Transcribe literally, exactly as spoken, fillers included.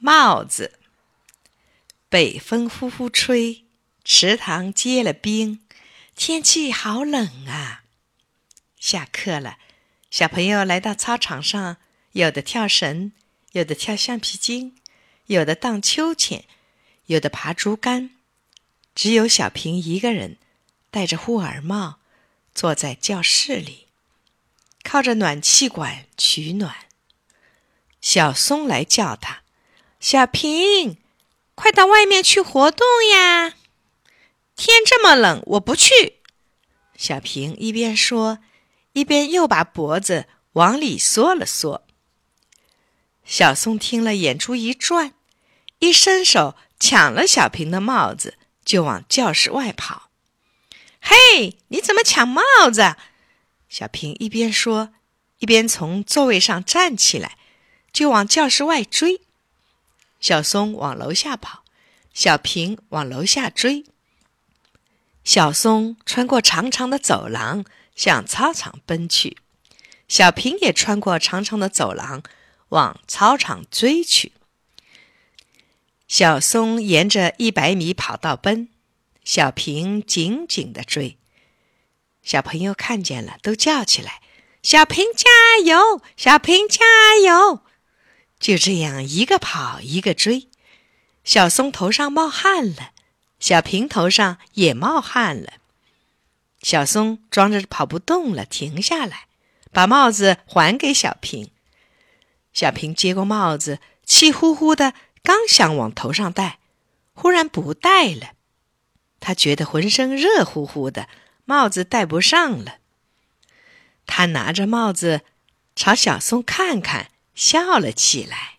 帽子。北风呼呼吹，池塘结了冰，天气好冷啊。下课了，小朋友来到操场上，有的跳绳，有的跳橡皮筋，有的荡秋千，有的爬竹竿。只有小平一个人戴着护耳帽坐在教室里，靠着暖气管取暖。小松来叫他，小平，快到外面去活动呀，天这么冷，我不去。小平一边说，一边又把脖子往里缩了缩。小松听了眼珠一转，一伸手抢了小平的帽子，就往教室外跑。嘿，你怎么抢帽子？小平一边说，一边从座位上站起来，就往教室外追。小松往楼下跑，小平往楼下追。小松穿过长长的走廊，向操场奔去。小平也穿过长长的走廊，往操场追去。小松沿着一百米跑道奔，小平紧紧地追。小朋友看见了，都叫起来，小平加油，小平加油。就这样一个跑一个追，小松头上冒汗了，小平头上也冒汗了。小松装着跑不动了，停下来，把帽子还给小平。小平接过帽子，气呼呼的，刚想往头上戴，忽然不戴了。他觉得浑身热乎乎的，帽子戴不上了。他拿着帽子朝小松看看，笑了起来。